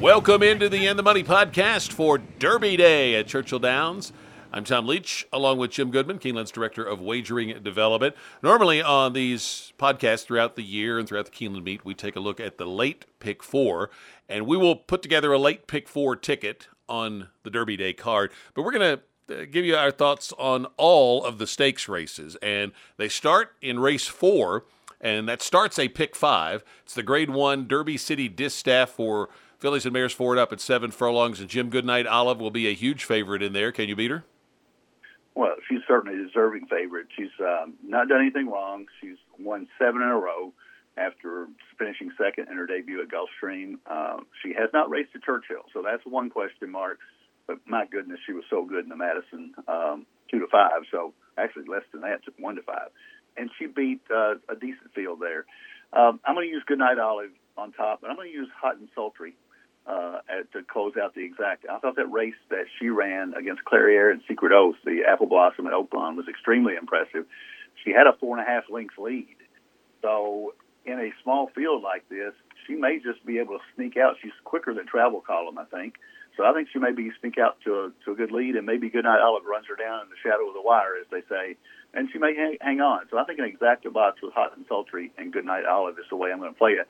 Welcome into the In the Money podcast for Derby Day at Churchill Downs. I'm Tom Leach, along with Jim Goodman, Keeneland's Director of Wagering and Development. Normally on these podcasts throughout the year and throughout the Keeneland meet, we take a look at the late pick four, and we will put together a late pick four ticket on the Derby Day card. But we're going to give you our thoughts on all of the stakes races, and they start in race four, and that starts a pick five. It's the grade one Derby City Distaff for fillies and mares forward up at 7 furlongs, and Jim, Goodnight Olive will be a huge favorite in there. Can you beat her? Well, she's certainly a deserving favorite. She's not done anything wrong. She's won 7 in a row after finishing second in her debut at Gulfstream. She has not raced at Churchill, so that's one question mark. But my goodness, she was so good in the Madison, 2 to 5. So actually less than that, 1 to 5. And she beat a decent field there. I'm going to use Goodnight Olive on top, and I'm going to use Hot and Sultry to close out the exact. I thought that race that she ran against Clairiere and Secret Oath, the Apple Blossom at Oaklawn, was extremely impressive. She had a 4.5 length lead. So in a small field like this, she may just be able to sneak out. She's quicker than Travel Column, I think. So I think she may be sneak out to a good lead, and maybe Goodnight Olive runs her down in the shadow of the wire, as they say, and she may hang on. So I think an exacta box with Hot and Sultry and Goodnight Olive is the way I'm going to play it.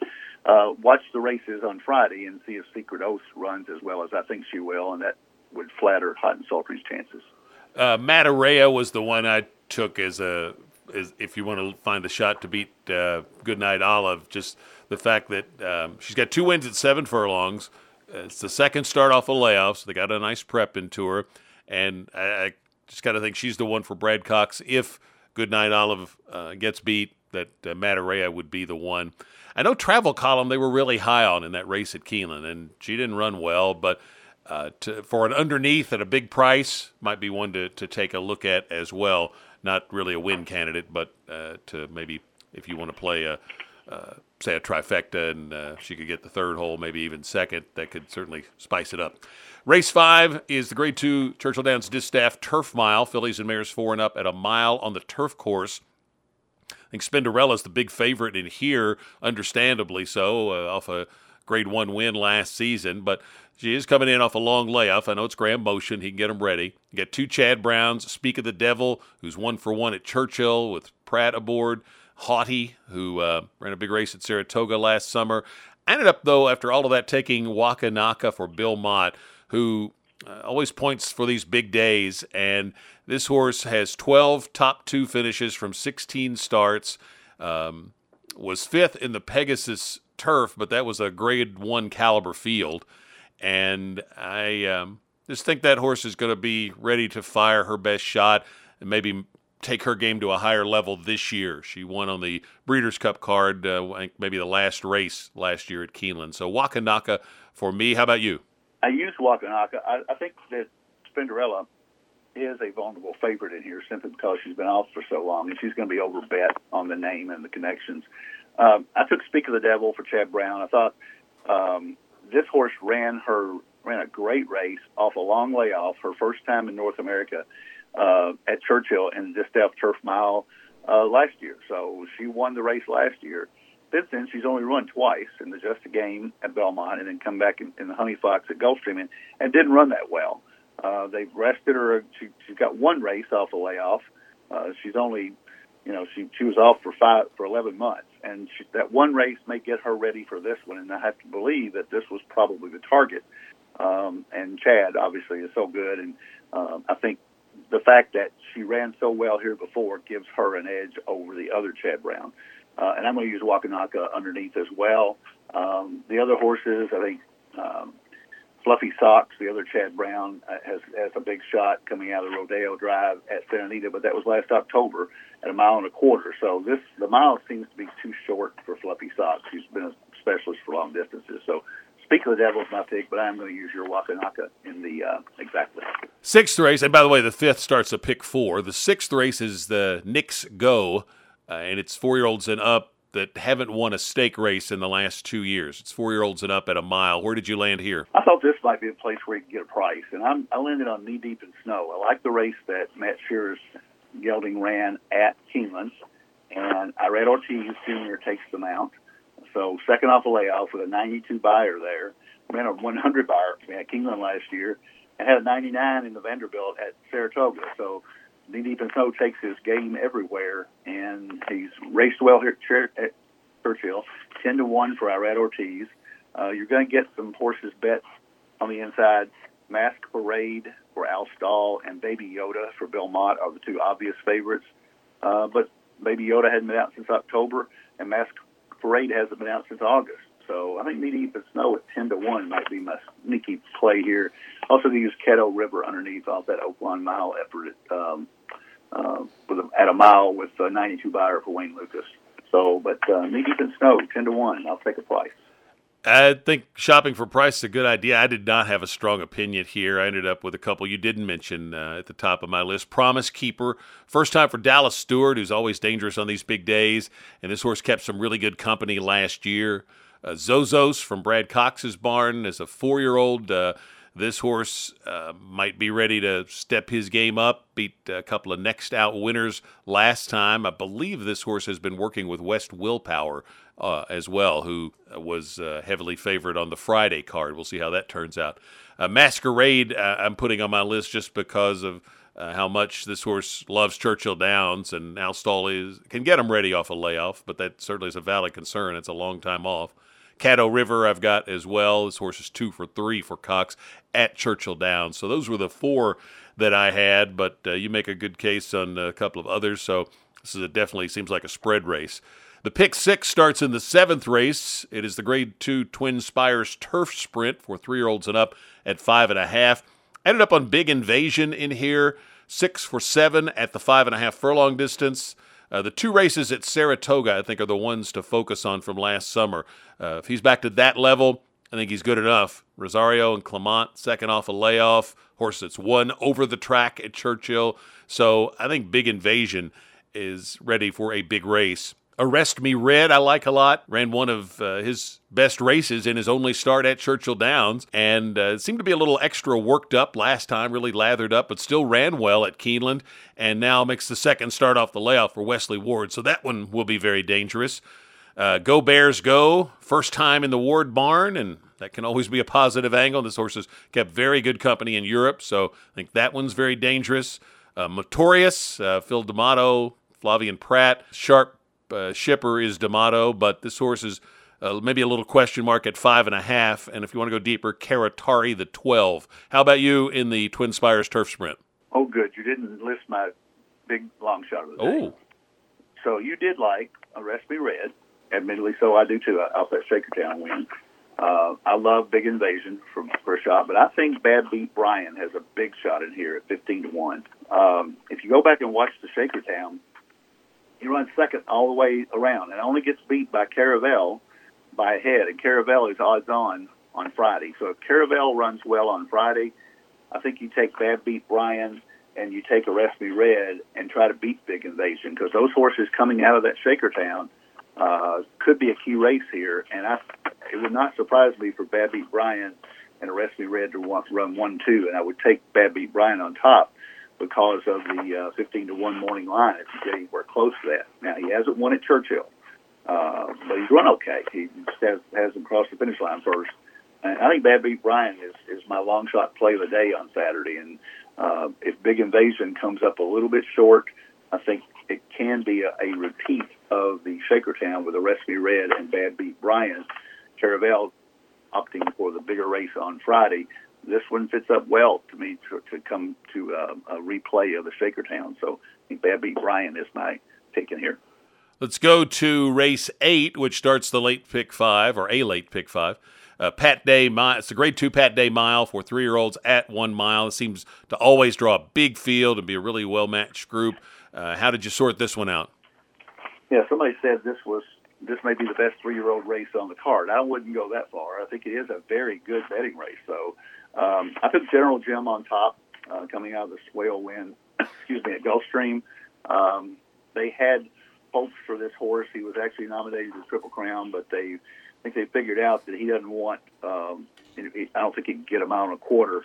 Watch the races on Friday and see if Secret Oath runs as well as I think she will, and that would flatter Hot and Sultry's chances. Matareya was the one I took as if you want to find a shot to beat Goodnight Olive. Just the fact that she's got 2 wins at 7 furlongs. It's the second start off a layoff, so they got a nice prep into her. And I just got to think she's the one for Brad Cox. If Goodnight Olive gets beat, that Matareya would be the one. I know Travel Column they were really high on in that race at Keeneland, and she didn't run well, but for an underneath at a big price might be one to take a look at as well. Not really a win candidate, but to maybe if you want to play a trifecta, and she could get the third hole, maybe even second. That could certainly spice it up. Race 5 is the Grade 2 Churchill Downs Distaff Turf Mile. Fillies and mares 4 and up at a mile on the turf course. I think Spinderella is the big favorite in here, understandably so, off a Grade 1 win last season. But she is coming in off a long layoff. I know it's Graham Motion. He can get him ready. You got 2 Chad Browns, Speak of the Devil, who's 1 for 1 at Churchill with Pratt aboard. Haughty, who ran a big race at Saratoga last summer. I ended up, though, after all of that, taking Wakanaka for Bill Mott, who always points for these big days. And this horse has 12 top 2 finishes from 16 starts, was 5th in the Pegasus Turf, but that was a grade 1 caliber field. And I just think that horse is going to be ready to fire her best shot and maybe take her game to a higher level this year. She won on the Breeders' Cup card, maybe the last race last year at Keeneland. So Wakanaka for me. How about you? I use Wakanaka. I think that Spinderella is a vulnerable favorite in here simply because she's been off for so long, and she's going to be over bet on the name and the connections. I took Speak of the Devil for Chad Brown. I thought this horse ran a great race off a long layoff, her first time in North America, at Churchill in the Distaff Turf Mile last year. So she won the race last year. Since then, she's only run twice in the Just a Game at Belmont and then come back in the Honey Fox at Gulfstream and didn't run that well. They've rested her. She's got 1 race off a layoff. She's only, she was off for 11 months. And that 1 race may get her ready for this one. And I have to believe that this was probably the target. And Chad, obviously, is so good. And I think the fact that she ran so well here before gives her an edge over the other Chad Brown. And I'm going to use Wakanaka underneath as well. The other horses, I think Fluffy Socks, the other Chad Brown, has a big shot coming out of Rodeo Drive at Santa Anita, but that was last October at 1.25 miles. So the mile seems to be too short for Fluffy Socks. She's been a specialist for long distances. So Speak of the Devil is my pick, but I'm going to use your Wakanaka in the exactly. 6th race, and by the way, the 5th starts a pick 4. The 6th race is the Knicks Go, and it's 4-year-olds and up that haven't won a stake race in the last 2 years. It's 4-year-olds and up at a mile. Where did you land here? I thought this might be a place where you can get a price, and I landed on Knee Deep in Snow. I like the race that Matt Shearer's gelding ran at Keeneland, and I read Ortiz Jr. takes the mount. So second off a layoff with a 92 buyer there. Ran a 100 buyer at Keeneland last year and had a 99 in the Vanderbilt at Saratoga. So Knee Deep in Snow takes his game everywhere, and he's raced well here at Churchill, 10-1 for Irad Ortiz. You're going to get some horses bets on the inside. Mask Parade for Al Stahl and Baby Yoda for Bill Mott are the two obvious favorites. But Baby Yoda hadn't been out since October, and Mask Parade hasn't been out since August. So I think Knee Deep in Snow at 10-1 might be my sneaky play here. Also, they use Caddo River underneath off that Oaklawn Mile effort at a mile with a 92 buyer for Wayne Lucas. So, but Knee Deep in Snow, 10-1. I'll take a price. I think shopping for price is a good idea. I did not have a strong opinion here. I ended up with a couple you didn't mention at the top of my list. Promise Keeper, first time for Dallas Stewart, who's always dangerous on these big days, and this horse kept some really good company last year. Zozos from Brad Cox's barn as a 4-year-old. This horse might be ready to step his game up, beat a couple of next out winners last time. I believe this horse has been working with West Willpower as well, who was heavily favored on the Friday card. We'll see how that turns out. Masquerade, I'm putting on my list just because of how much this horse loves Churchill Downs, and Al Stahl can get him ready off a layoff, but that certainly is a valid concern. It's a long time off. Caddo River I've got as well. This horse is 2-for-3 for Cox at Churchill Downs. So those were the four that I had, but you make a good case on a couple of others, so this is definitely seems like a spread race. The pick six starts in the seventh race. It is the grade 2 Twin Spires turf sprint for 3-year-olds and up at 5.5. Ended up on Big Invasion in here, 6-for-7 at the 5.5 furlong distance. The two races at Saratoga, I think, are the ones to focus on from last summer. If he's back to that level, I think he's good enough. Rosario and Clement, second off a layoff. Horse that's won over the track at Churchill. So I think Big Invasion is ready for a big race. Arrest Me Red, I like a lot. Ran one of his best races in his only start at Churchill Downs, and seemed to be a little extra worked up last time, really lathered up, but still ran well at Keeneland, and now makes the second start off the layoff for Wesley Ward, so that one will be very dangerous. Go Bears Go, first time in the Ward barn, and that can always be a positive angle. This horse has kept very good company in Europe, so I think that one's very dangerous. Matareya, Phil D'Amato, Flavian Pratt, Sharp, shipper is D'Amato, but this horse is maybe a little question mark at 5.5. And if you want to go deeper, Caratari the 12. How about you in the Twin Spires turf sprint? Oh, good. You didn't list my big long shot of the day. Oh. So you did like Arrest Me Red. Admittedly, so I do too. I'll let Shaker Town win. I love Big Invasion for a shot, but I think Bad Beat Brian has a big shot in here at 15-1. If you go back and watch the Shaker Town, he runs second all the way around and only gets beat by Caravelle by a head. And Caravelle is odds-on on Friday. So if Caravelle runs well on Friday, I think you take Bad Beat Brian and you take Arrest Me Red and try to beat Big Invasion, because those horses coming out of that Shaker Town could be a key race here. And it would not surprise me for Bad Beat Brian and Arrest Me Red to run 1-2, and I would take Bad Beat Brian on top, because of the 15-1 morning line, if you get anywhere close to that. Now, he hasn't won at Churchill, but he's run okay. He just hasn't crossed the finish line first. And I think Bad Beat Brian is my long-shot play of the day on Saturday, and if Big Invasion comes up a little bit short, I think it can be a repeat of the Shaker Town with Arrest Me Red and Bad Beat Brian. Caravelle opting for the bigger race on Friday. This one fits up well to me to come to a replay of the Shaker Town. So I think Bad Beat Brian is my pick in here. Let's go to race 8, which starts the late pick 5, or a late pick 5. Pat Day, it's the grade 2 Pat Day mile for 3-year-olds at 1 mile. It seems to always draw a big field and be a really well-matched group. How did you sort this one out? Yeah, somebody said this may be the best 3-year-old race on the card. I wouldn't go that far. I think it is a very good betting race, though. I took General Jim on top, coming out of the Swale Wind, at Gulfstream. They had hopes for this horse. He was actually nominated for Triple Crown, but I think they figured out that he doesn't want, I don't think he can get a mile and a quarter,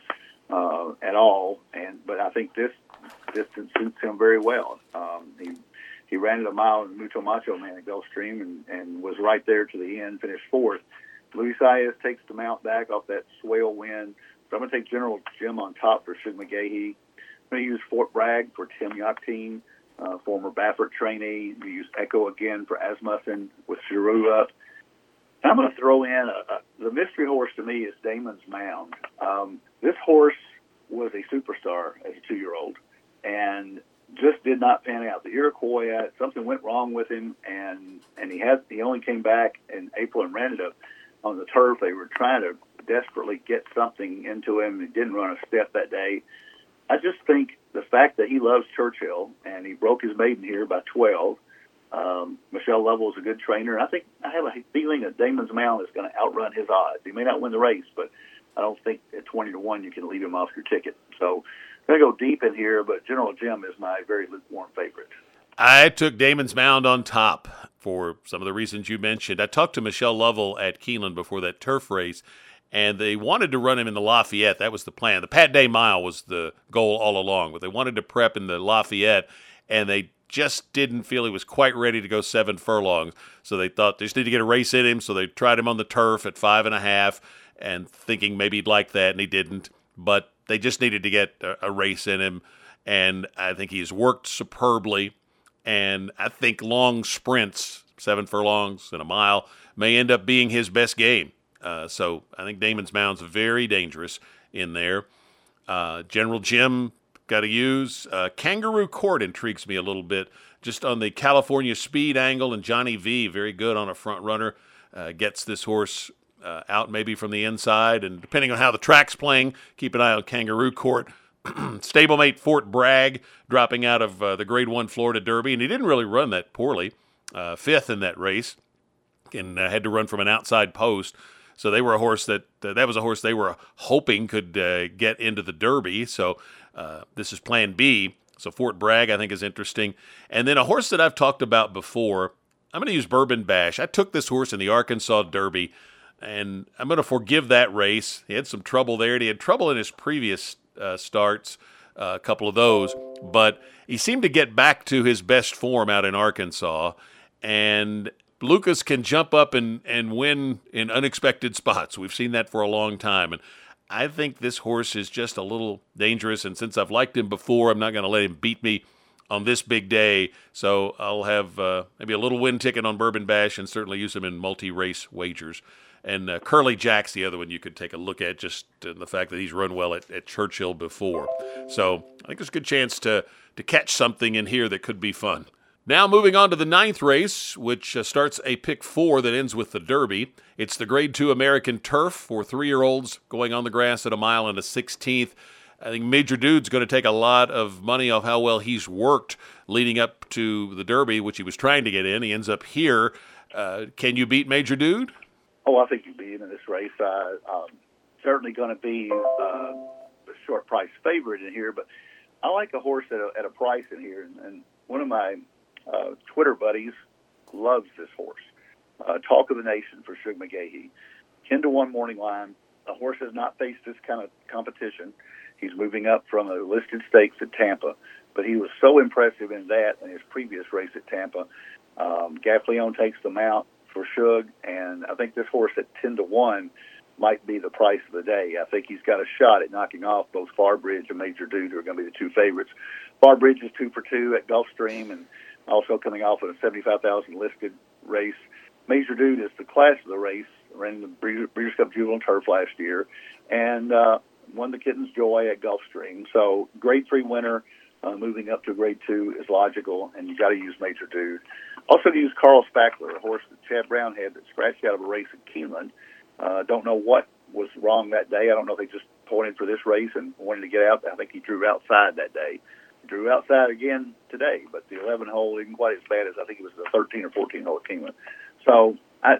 at all. But I think this distance suits him very well. He He ran the mile Mucho Macho Man at Gulfstream and was right there to the end, finished fourth. Luis Saez takes the mount back off that Swale Wind. So I'm going to take General Jim on top for Sid McGahee. I'm going to use Fort Bragg for Tim Yachtin, former Baffert trainee. We use Echo again for Asmussen with Giroux up. And I'm going to throw in the mystery horse to me is Damon's Mound. This horse was a superstar as a 2-year-old and just did not pan out. The Iroquois, something went wrong with him, and he only came back in April and ran it up on the turf. They were trying to desperately get something into him. He didn't run a step that day. I just think the fact that he loves Churchill and he broke his maiden here by 12. Michelle Lovell is a good trainer. I have a feeling that Damon's Mound is going to outrun his odds. He may not win the race, but I don't think at 20-1 you can leave him off your ticket. So I'm going to go deep in here, but General Jim is my very lukewarm favorite. I took Damon's Mound on top for some of the reasons you mentioned. I talked to Michelle Lovell at Keeneland before that turf race, and they wanted to run him in the Lafayette. That was the plan. The Pat Day mile was the goal all along, but they wanted to prep in the Lafayette, and they just didn't feel he was quite ready to go 7 furlongs. So they thought they just need to get a race in him, so they tried him on the turf at 5.5, and thinking maybe he'd like that, and he didn't. But they just needed to get a race in him, and I think he's worked superbly. And I think long sprints, 7 furlongs and a mile, may end up being his best game. So I think Damon's Mound's very dangerous in there. General Jim, got to use. Kangaroo Court intrigues me a little bit, just on the California speed angle. And Johnny V, very good on a front runner, gets this horse out maybe from the inside. And depending on how the track's playing, keep an eye on Kangaroo Court. Stablemate Fort Bragg dropping out of the Grade 1 Florida Derby, and he didn't really run that poorly, 5th in that race, and had to run from an outside post. So they were a horse that was a horse they were hoping could get into the Derby. So this is Plan B. So Fort Bragg I think is interesting. And then a horse that I've talked about before, I'm going to use Bourbon Bash. I took this horse in the Arkansas Derby, and I'm going to forgive that race. He had some trouble there, and he had trouble in his previous starts, a couple of those, but he seemed to get back to his best form out in Arkansas, and Lucas can jump up and win in unexpected spots. We've seen that for a long time, and I think this horse is just a little dangerous, and since I've liked him before, I'm not going to let him beat me on this big day, so I'll have maybe a little win ticket on Bourbon Bash and certainly use him in multi-race wagers. And Curly Jack's the other one you could take a look at, just the fact that he's run well at Churchill before. So I think there's a good chance to catch something in here that could be fun. Now moving on to the 9th race, which starts a pick 4 that ends with the Derby. It's the Grade 2 American Turf for 3-year-olds going on the grass at 1 mile and 1/16. I think Major Dude's going to take a lot of money off how well he's worked leading up to the Derby, which he was trying to get in. He ends up here. Can you beat Major Dude? Oh, I think you'd be in this race. Certainly going to be a short price favorite in here, but I like a horse at a price in here. And one of my Twitter buddies loves this horse. Talk of the Nation for Suge McGahee. 10-1 morning line. A horse has not faced this kind of competition. He's moving up from a listed stakes at Tampa, but he was so impressive in that and his previous race at Tampa. Gaffleon takes the mount for Suge, and I think this horse at 10-1 might be the price of the day. I think he's got a shot at knocking off both Farbridge and Major Dude, who are going to be the two favorites. Farbridge is 2 for 2 at Gulfstream, and also coming off of a $75,000 listed race. Major Dude is the class of the race, ran the Breeders' Cup Juvenile Turf last year, and won the Kitten's Joy at Gulfstream. So Grade 3 winner moving up to Grade 2 is logical, and you got to use Major Dude. Also to use Carl Spackler, a horse that Chad Brown had that scratched out of a race at Keeneland. Don't know what was wrong that day. I don't know if they just pointed for this race and wanted to get out. I think he drew outside that day. Drew outside again today, but the 11 hole isn't quite as bad as I think it was the 13 or 14 hole at Keeneland. So I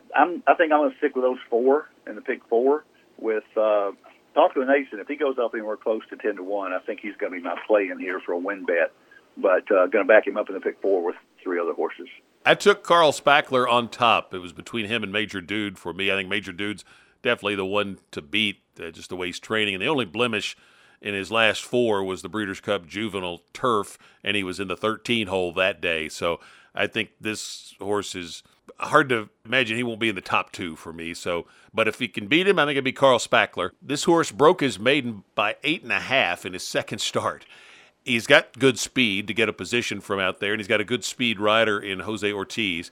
think I'm going to stick with those four in the pick 4 with Talk of the Nation. If he goes up anywhere close to 10-1, I think he's going to be my play in here for a win bet, but going to back him up in the pick 4 with 3 other horses. I took Carl Spackler on top. It was between him and Major Dude for me. I think Major Dude's definitely the one to beat, just the way he's training. And the only blemish in his last four was the Breeders' Cup Juvenile Turf, and he was in the 13 hole that day. So I think this horse is hard to imagine he won't be in the top two for me. So, but if he can beat him, I think it'd be Carl Spackler. This horse broke his maiden by 8.5 in his second start. He's got good speed to get a position from out there, and he's got a good speed rider in Jose Ortiz.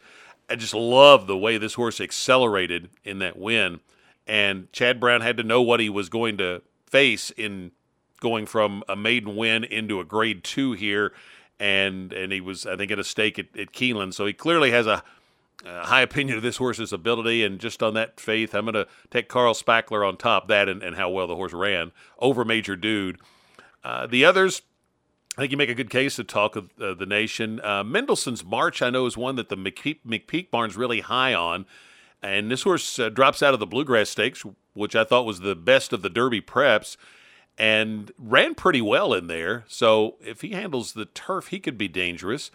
I just love the way this horse accelerated in that win. And Chad Brown had to know what he was going to face in going from a maiden win into a grade two here. And he was, I think, at a stake at Keeneland. So he clearly has a high opinion of this horse's ability. And just on that faith, I'm going to take Carl Spackler on top of that and how well the horse ran over Major Dude. The others, I think you make a good case to Talk of the Nation. Mendelssohn's March, I know, is one that the McPeak barn's really high on. And this horse drops out of the Bluegrass Stakes, which I thought was the best of the Derby preps, and ran pretty well in there. So if he handles the turf, he could be dangerous.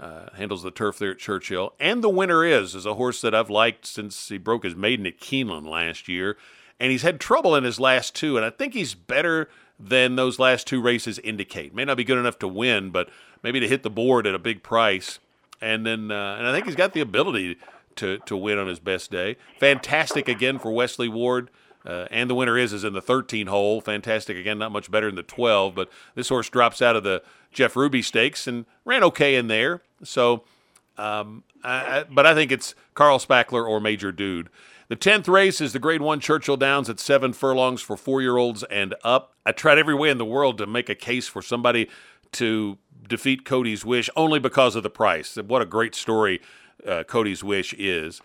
Handles the turf there at Churchill. And The Winner is a horse that I've liked since he broke his maiden at Keeneland last year. And he's had trouble in his last two, and I think he's better than those last two races indicate. May not be good enough to win, but maybe to hit the board at a big price. And then, and I think he's got the ability to win on his best day. Fantastic again for Wesley Ward. And The Winner is in the 13 hole. Fantastic again, not much better in the 12, but this horse drops out of the Jeff Ruby Stakes and ran okay in there. So, but I think it's Carl Spackler or Major Dude. The 10th race is the Grade 1 Churchill Downs at 7 furlongs for 4-year-olds and up. I tried every way in the world to make a case for somebody to defeat Cody's Wish only because of the price. What a great story Cody's Wish is.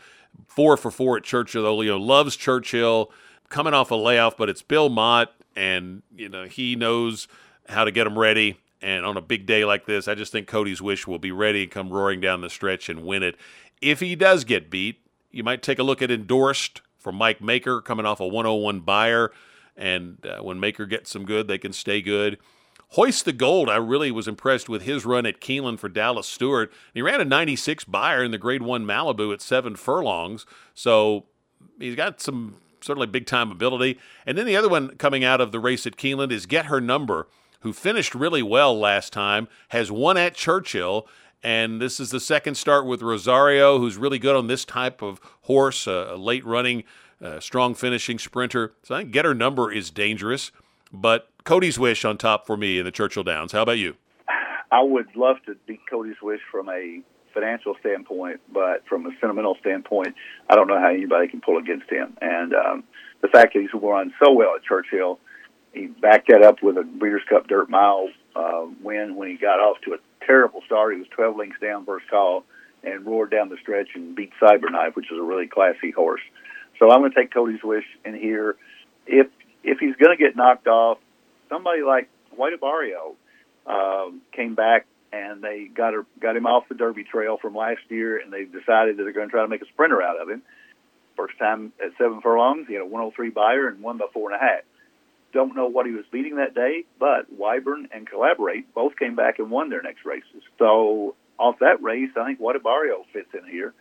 4 for 4 at Churchill. Olio loves Churchill, coming off a layoff, but it's Bill Mott, and you know he knows how to get them ready. And on a big day like this, I just think Cody's Wish will be ready and come roaring down the stretch and win it. If he does get beat, you might take a look at Endorsed from Mike Maker, coming off a 101 buyer. And when Maker gets some good, they can stay good. Hoist the Gold, I really was impressed with his run at Keeneland for Dallas Stewart. He ran a 96 buyer in the Grade 1 Malibu at 7 furlongs. So he's got some certainly big-time ability. And then the other one coming out of the race at Keeneland is Get Her Number, who finished really well last time, has won at Churchill. And this is the second start with Rosario, who's really good on this type of horse, a late-running, strong-finishing sprinter. So I think Get Her Number is dangerous. But Cody's Wish on top for me in the Churchill Downs. How about you? I would love to beat Cody's Wish from a financial standpoint, but from a sentimental standpoint, I don't know how anybody can pull against him. And the fact that he's run so well at Churchill, he backed that up with a Breeders' Cup Dirt Mile win when he got off to a terrible start. He was 12 lengths down first call and roared down the stretch and beat Cyberknife, which is a really classy horse. So I'm going to take Cody's Wish in here. If he's going to get knocked off, somebody like White Barrio came back and they got him off the Derby trail from last year, and they decided that they're going to try to make a sprinter out of him. First time at 7 furlongs, he had a 103 buyer and won by 4.5. Don't know what he was beating that day, but Wyburn and Collaborate both came back and won their next races. So off that race, I think Wadabario fits in here.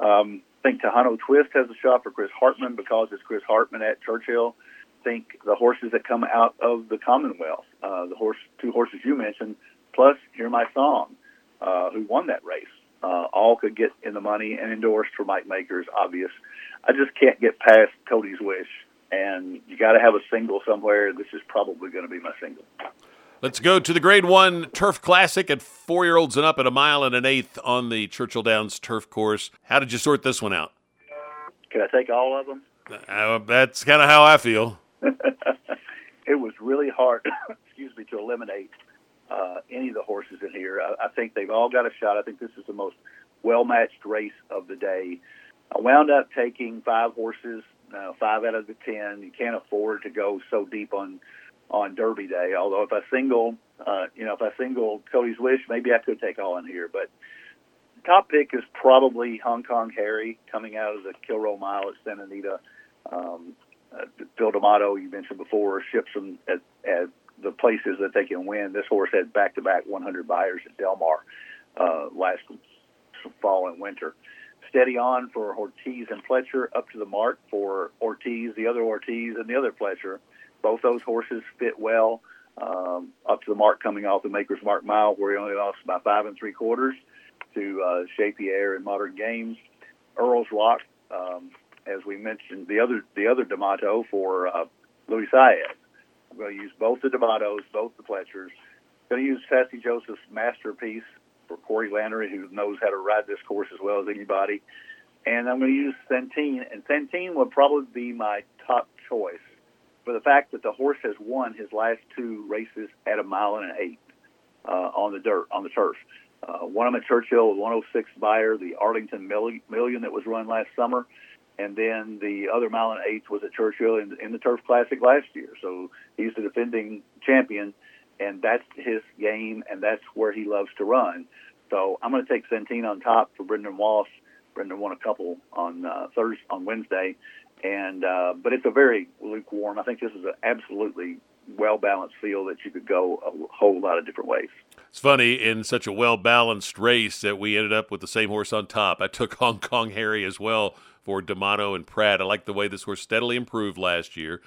I think Tejano Twist has a shot for Chris Hartman because it's Chris Hartman at Churchill. I think the horses that come out of the Commonwealth, two horses you mentioned, plus Hear My Song, who won that race, all could get in the money and endorsed for Mike Maker's obvious. I just can't get past Cody's Wish. And you got to have a single somewhere. This is probably going to be my single. Let's go to the Grade 1 Turf Classic at 4-year-olds and up at 1 1/8 miles on the Churchill Downs turf course. How did you sort this one out? Can I take all of them? That's kind of how I feel. It was really hard, excuse me, to eliminate any of the horses in here. I think they've all got a shot. I think this is the most well-matched race of the day. I wound up taking 5 horses. 5 out of the 10. You can't afford to go so deep on Derby Day. Although if I single Cody's Wish, maybe I could take all in here. But top pick is probably Hong Kong Harry coming out of the Kilroe Mile at Santa Anita. Phil D'Amato, you mentioned before, ships them at the places that they can win. This horse had back-to-back 100 buyers at Del Mar last fall and winter. Steady on for Ortiz and Fletcher, up to the mark for Ortiz, the other Ortiz, and the other Fletcher. Both those horses fit well. up to the mark coming off the Maker's Mark mile, where he only lost by 5 3/4 to Shapey Air in Modern Games. Earl's Rock, as we mentioned, the other D'Amato for Louis Saez. I'm going to use both the D'Amatos, both the Fletchers. Going to use Sassy Joseph's Masterpiece for Corey Lannery, who knows how to ride this course as well as anybody. And I'm going to use Centene, and Centene would probably be my top choice for the fact that the horse has won his last 2 races at 1.8 miles on the dirt, on the turf. Won them at Churchill, 106 buyer, the Arlington Million that was run last summer, and then the other 1.8 miles was at Churchill in the Turf Classic last year. So he's the defending champion, and that's his game, and that's where he loves to run. So I'm going to take Centene on top for Brendan Wallace. Brendan won a couple on Thursday, on Wednesday, and but it's a very lukewarm. I think this is an absolutely well-balanced field that you could go a whole lot of different ways. It's funny, in such a well-balanced race that we ended up with the same horse on top. I took Hong Kong Harry as well for D'Amato and Pratt. I like the way this horse steadily improved last year.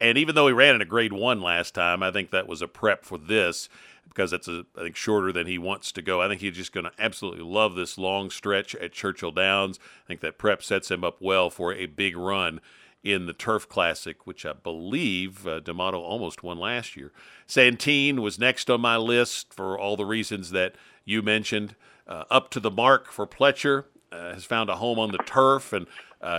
And even though he ran in a grade 1 last time, I think that was a prep for this because it's, I think, shorter than he wants to go. I think he's just going to absolutely love this long stretch at Churchill Downs. I think that prep sets him up well for a big run in the Turf Classic, which I believe D'Amato almost won last year. Centene was next on my list for all the reasons that you mentioned. Up to the mark for Pletcher, has found a home on the turf, and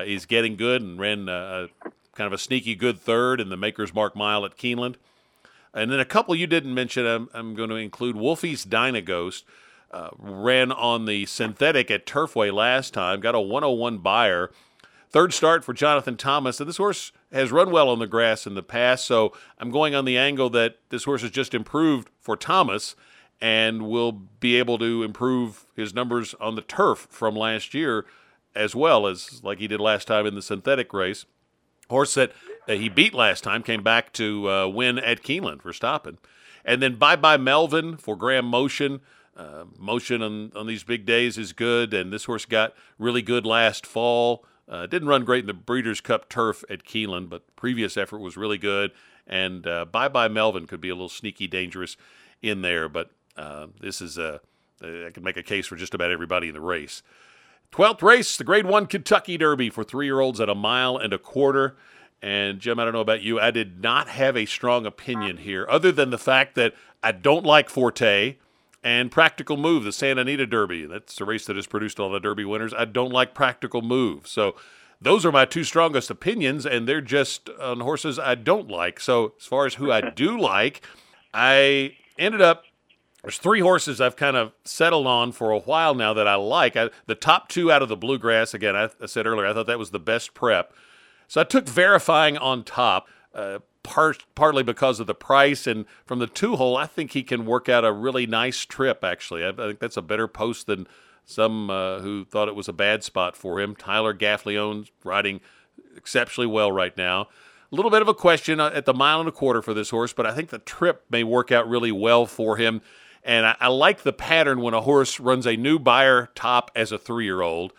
is getting good, and ran kind of a sneaky good third in the Maker's Mark mile at Keeneland. And then a couple you didn't mention, I'm going to include Wolfie's Dynaghost. Ran on the synthetic at Turfway last time, got a 101 buyer. Third start for Jonathan Thomas, and this horse has run well on the grass in the past, so I'm going on the angle that this horse has just improved for Thomas and will be able to improve his numbers on the turf from last year as well as like he did last time in the synthetic race. Horse that he beat last time came back to win at Keeneland for Stoppin'. And then Bye Bye Melvin for Graham Motion. Motion on these big days is good, and this horse got really good last fall. Didn't run great in the Breeders' Cup turf at Keeneland, but previous effort was really good. And Bye Bye Melvin could be a little sneaky dangerous in there, but this is I could make a case for just about everybody in the race. 12th race, the Grade 1 Kentucky Derby for 3-year-olds at 1.25 miles. And, Jim, I don't know about you, I did not have a strong opinion here other than the fact that I don't like Forte and Practical Move, the Santa Anita Derby. That's a race that has produced all the Derby winners. I don't like Practical Move. So those are my 2 strongest opinions, and they're just on horses I don't like. So as far as who I do like, I ended up, there's 3 horses I've kind of settled on for a while now that I like. The top 2 out of the Bluegrass, again, I said earlier, I thought that was the best prep. So I took Verifying on top, partly because of the price, and from the 2-hole, I think he can work out a really nice trip, actually. I think that's a better post than some who thought it was a bad spot for him. Tyler Gaffleone's riding exceptionally well right now. A little bit of a question at the 1.25 miles for this horse, but I think the trip may work out really well for him. And I like the pattern when a horse runs a new buyer top as a 3-year-old,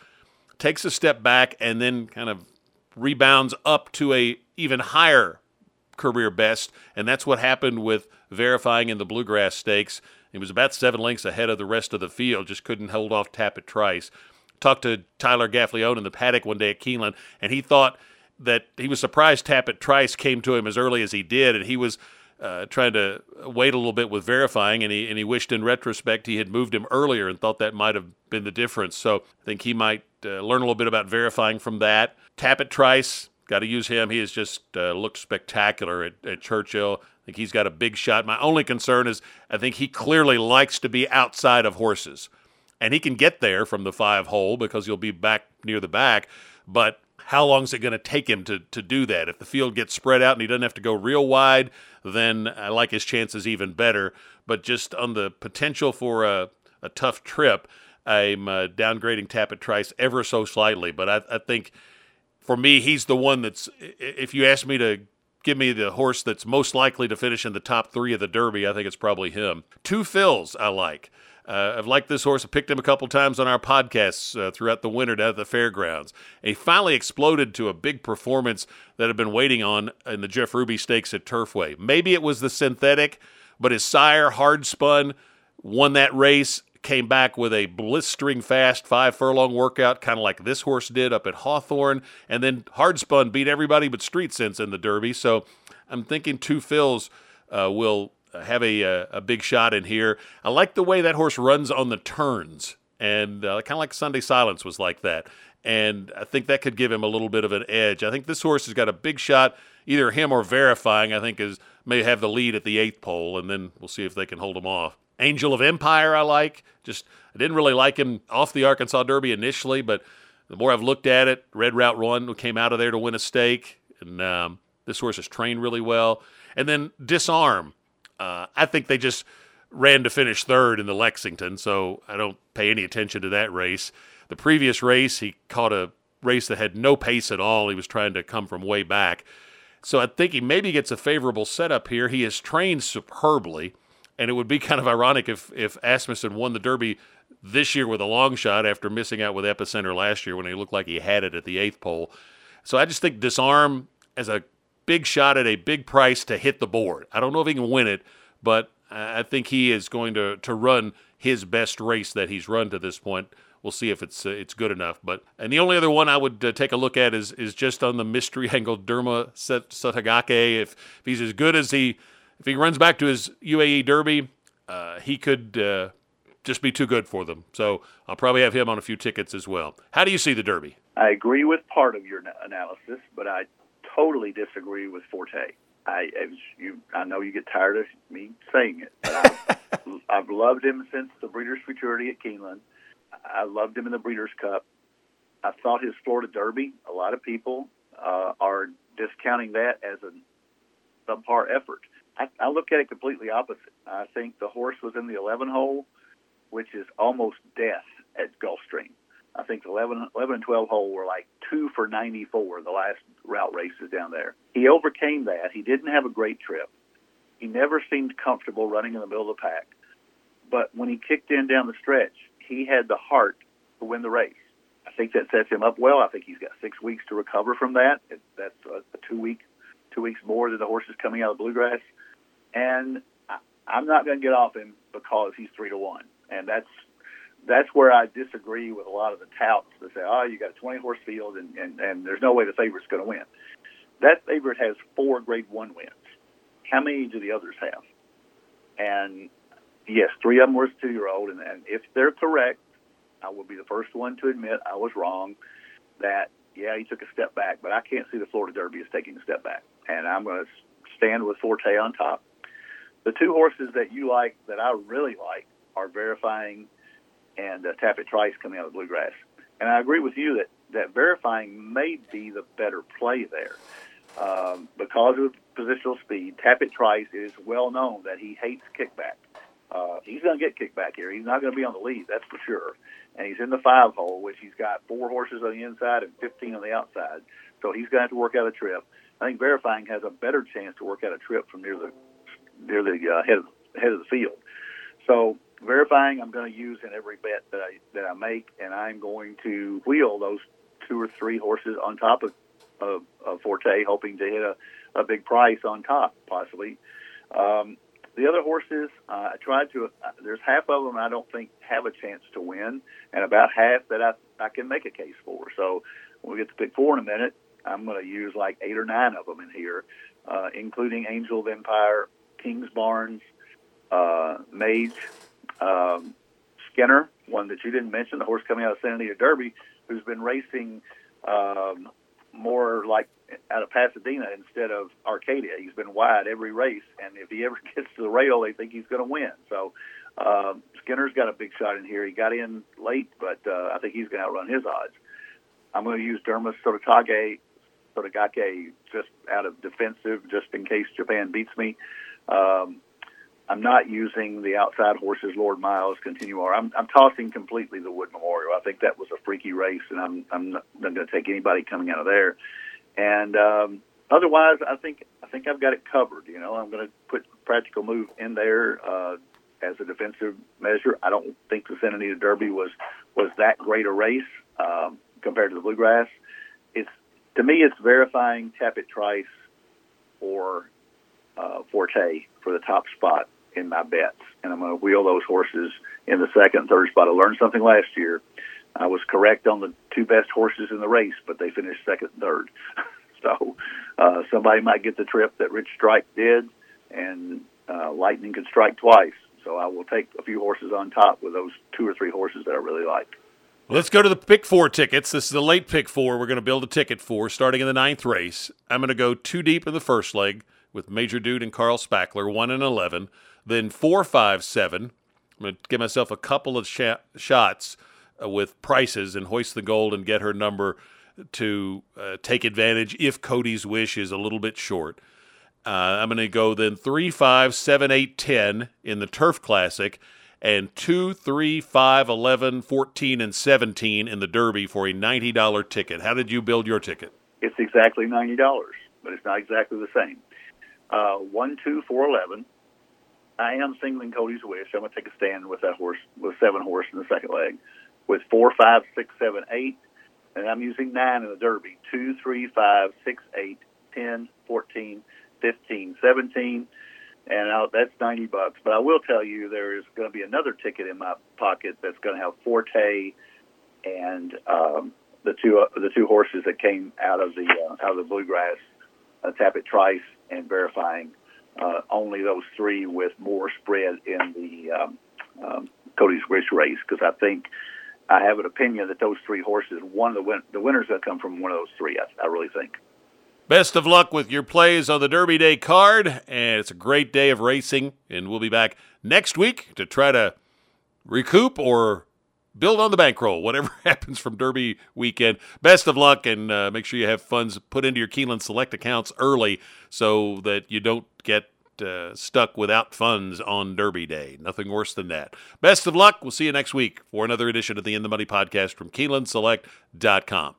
takes a step back, and then kind of rebounds up to a even higher career best, and that's what happened with Verifying in the Bluegrass Stakes. It was about 7 lengths ahead of the rest of the field, just couldn't hold off Tappet Trice. Talked to Tyler Gaffleone in the paddock one day at Keeneland, and he thought that he was surprised Tappet Trice came to him as early as he did, and he was trying to wait a little bit with Verifying, and he wished in retrospect he had moved him earlier and thought that might have been the difference. So I think he might learn a little bit about Verifying from that. Tappet Trice, got to use him. He has just looked spectacular at Churchill. I think he's got a big shot. My only concern is I think he clearly likes to be outside of horses. And he can get there from the 5-hole because he'll be back near the back. But how long is it going to take him to do that? If the field gets spread out and he doesn't have to go real wide, then I like his chances even better. But just on the potential for a tough trip, I'm downgrading Tappet Trice ever so slightly. But I think, for me, he's the one that's, if you ask me to give me the horse that's most likely to finish in the top 3 of the Derby, I think it's probably him. 2 fills I like. I've liked this horse. I picked him a couple times on our podcasts throughout the winter down at the fairgrounds. And he finally exploded to a big performance that I've been waiting on in the Jeff Ruby Stakes at Turfway. Maybe it was the synthetic, but his sire, Hard Spun, won that race, came back with a blistering fast 5-furlong workout, kind of like this horse did up at Hawthorne. And then Hard Spun beat everybody but Street Sense in the Derby. So I'm thinking Two Fills will have a big shot in here. I like the way that horse runs on the turns, and kind of like Sunday Silence was like that. And I think that could give him a little bit of an edge. I think this horse has got a big shot. Either him or Verifying, I think, may have the lead at the 8th pole, and then we'll see if they can hold him off. Angel of Empire I like. I didn't really like him off the Arkansas Derby initially, but the more I've looked at it, Red Route 1 came out of there to win a stake, and this horse is trained really well. And then Disarm. I think they just ran to finish third in the Lexington, so I don't pay any attention to that race. The previous race, he caught a race that had no pace at all. He was trying to come from way back. So I think he maybe gets a favorable setup here. He is trained superbly, and it would be kind of ironic if Asmussen won the Derby this year with a long shot after missing out with Epicenter last year when he looked like he had it at the 8th pole. So I just think Disarm as a big shot at a big price to hit the board. I don't know if he can win it, but I think he is going to run his best race that he's run to this point. We'll see if it's good enough. And the only other one I would take a look at is just on the mystery angle, Derma Satagake. If he's as good as if he runs back to his UAE Derby, he could just be too good for them. So I'll probably have him on a few tickets as well. How do you see the Derby? I agree with part of your analysis, but I totally disagree with Forte. I know you get tired of me saying it, but I've loved him since the Breeders' Futurity at Keeneland. I loved him in the Breeders' Cup. I thought his Florida Derby, a lot of people are discounting that as a subpar effort. I look at it completely opposite. I think the horse was in the 11 hole, which is almost death at Gulfstream. I think the 11 and 12 hole were like 2 for 94, the last route races down there. He overcame that. He didn't have a great trip. He never seemed comfortable running in the middle of the pack. But when he kicked in down the stretch, he had the heart to win the race. I think that sets him up well. I think he's got 6 weeks to recover from that. That's a 2 weeks more that the horse is coming out of Bluegrass. And I'm not going to get off him because he's 3-1. And that's where I disagree with a lot of the touts that say, oh, you got a 20-horse field and there's no way the favorite's going to win. That favorite has 4 grade 1 wins. How many do the others have? And, yes, 3 of them were 2-year-old, and if they're correct, I will be the first one to admit I was wrong that, yeah, he took a step back, but I can't see the Florida Derby as taking a step back, and I'm going to stand with Forte on top. The 2 horses that you like that I really like are Verifying and Taffet Trice coming out of Bluegrass, and I agree with you that Verifying may be the better play there. Because of positional speed, Taffet Trice is well known that he hates kickback. He's going to get kicked back here. He's not going to be on the lead, that's for sure. And he's in the 5 hole, which he's got 4 horses on the inside and 15 on the outside. So he's going to have to work out a trip. I think Verifying has a better chance to work out a trip from near the head of the field. So Verifying I'm going to use in every bet that I make, and I'm going to wheel those 2 or 3 horses on top of Forte, hoping to hit a big price on top, possibly. The other horses, I tried to. There's half of them I don't think have a chance to win, and about half that I can make a case for. So when we get to pick 4 in a minute, I'm going to use like 8 or 9 of them in here, including Angel of Empire, King's Barnes, Mage, Skinner, one that you didn't mention, the horse coming out of Santa Anita Derby, who's been racing more like out of Pasadena instead of Arcadia. He's been wide every race, and if he ever gets to the rail, they think he's going to win. So Skinner's got a big shot in here. He got in late, but I think he's going to outrun his odds. I'm going to use Derma Sotagake just out of defensive, just in case Japan beats me. I'm not using the outside horses, Lord Miles, Continuar. I'm tossing completely the Wood Memorial. I think that was a freaky race, and I'm not going to take anybody coming out of there. And otherwise, I think I've got it covered. You know, I'm going to put Practical Move in there as a defensive measure. I don't think the Santa Anita Derby was that great a race compared to the Bluegrass. To me, it's verifying Tappet Trice or Forte for the top spot in my bets. And I'm going to wheel those horses in the second, third spot. I learned something last year. I was correct on the two best horses in the race, but they finished second and third. So somebody might get the trip that Rich Strike did, and Lightning could strike twice. So I will take a few horses on top with those two or three horses that I really like. Let's go to the pick four tickets. This is the late pick four we're going to build a ticket for, starting in the ninth race. I'm going to go two deep in the first leg with Major Dude and Carl Spackler, 1 and 11. Then 4, 5, 7. I'm going to give myself a couple of shots with prices and Hoist the Gold and Get Her Number to take advantage if Cody's Wish is a little bit short. I'm going to go then 3, 5, 7, 8, 10 in the Turf Classic, and 2, 3, 5, 11, 14, and 17 in the Derby for a $90 ticket. How did you build your ticket? It's exactly $90, but it's not exactly the same. 1, 2, 4, 11. I am singling Cody's Wish. I'm going to take a stand with that horse, with 7 horse in the second leg, with 4, 5, 6, 7, 8. And I'm using 9 in the Derby. 2, 3, 5, 6, 8, 10, 14, 15, 17. And that's $90. But I will tell you, there is going to be another ticket in my pocket that's going to have Forte and the two horses that came out of the Bluegrass, Tappet Trice and Verifying. Only those three with more spread in the Cody's Wish race, because I think I have an opinion that those three horses, the winners that come from one of those three, I really think. Best of luck with your plays on the Derby Day card, and it's a great day of racing, and we'll be back next week to try to recoup or build on the bankroll, whatever happens from Derby weekend. Best of luck, and make sure you have funds put into your Keeneland Select accounts early so that you don't get stuck without funds on Derby Day. Nothing worse than that. Best of luck. We'll see you next week for another edition of the In the Money podcast from KeenelandSelect.com.